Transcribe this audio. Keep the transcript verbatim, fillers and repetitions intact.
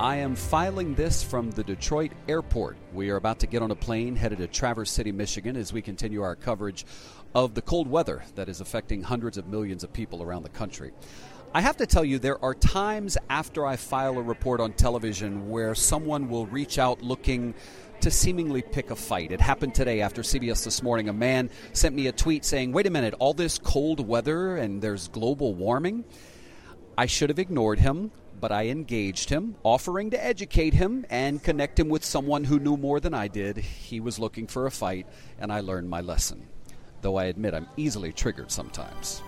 I am filing this from the Detroit airport. We are about to get on a plane headed to Traverse City, Michigan, as we continue our coverage of the cold weather that is affecting hundreds of millions of people around the country. I have to tell you, there are times after I file a report on television where someone will reach out looking to seemingly pick a fight. It happened today after C B S This Morning. A man sent me a tweet saying, wait a minute, all this cold weather and there's global warming? I should have ignored him, but I engaged him, offering to educate him and connect him with someone who knew more than I did. He was looking for a fight, and I learned my lesson. Though I admit I'm easily triggered sometimes.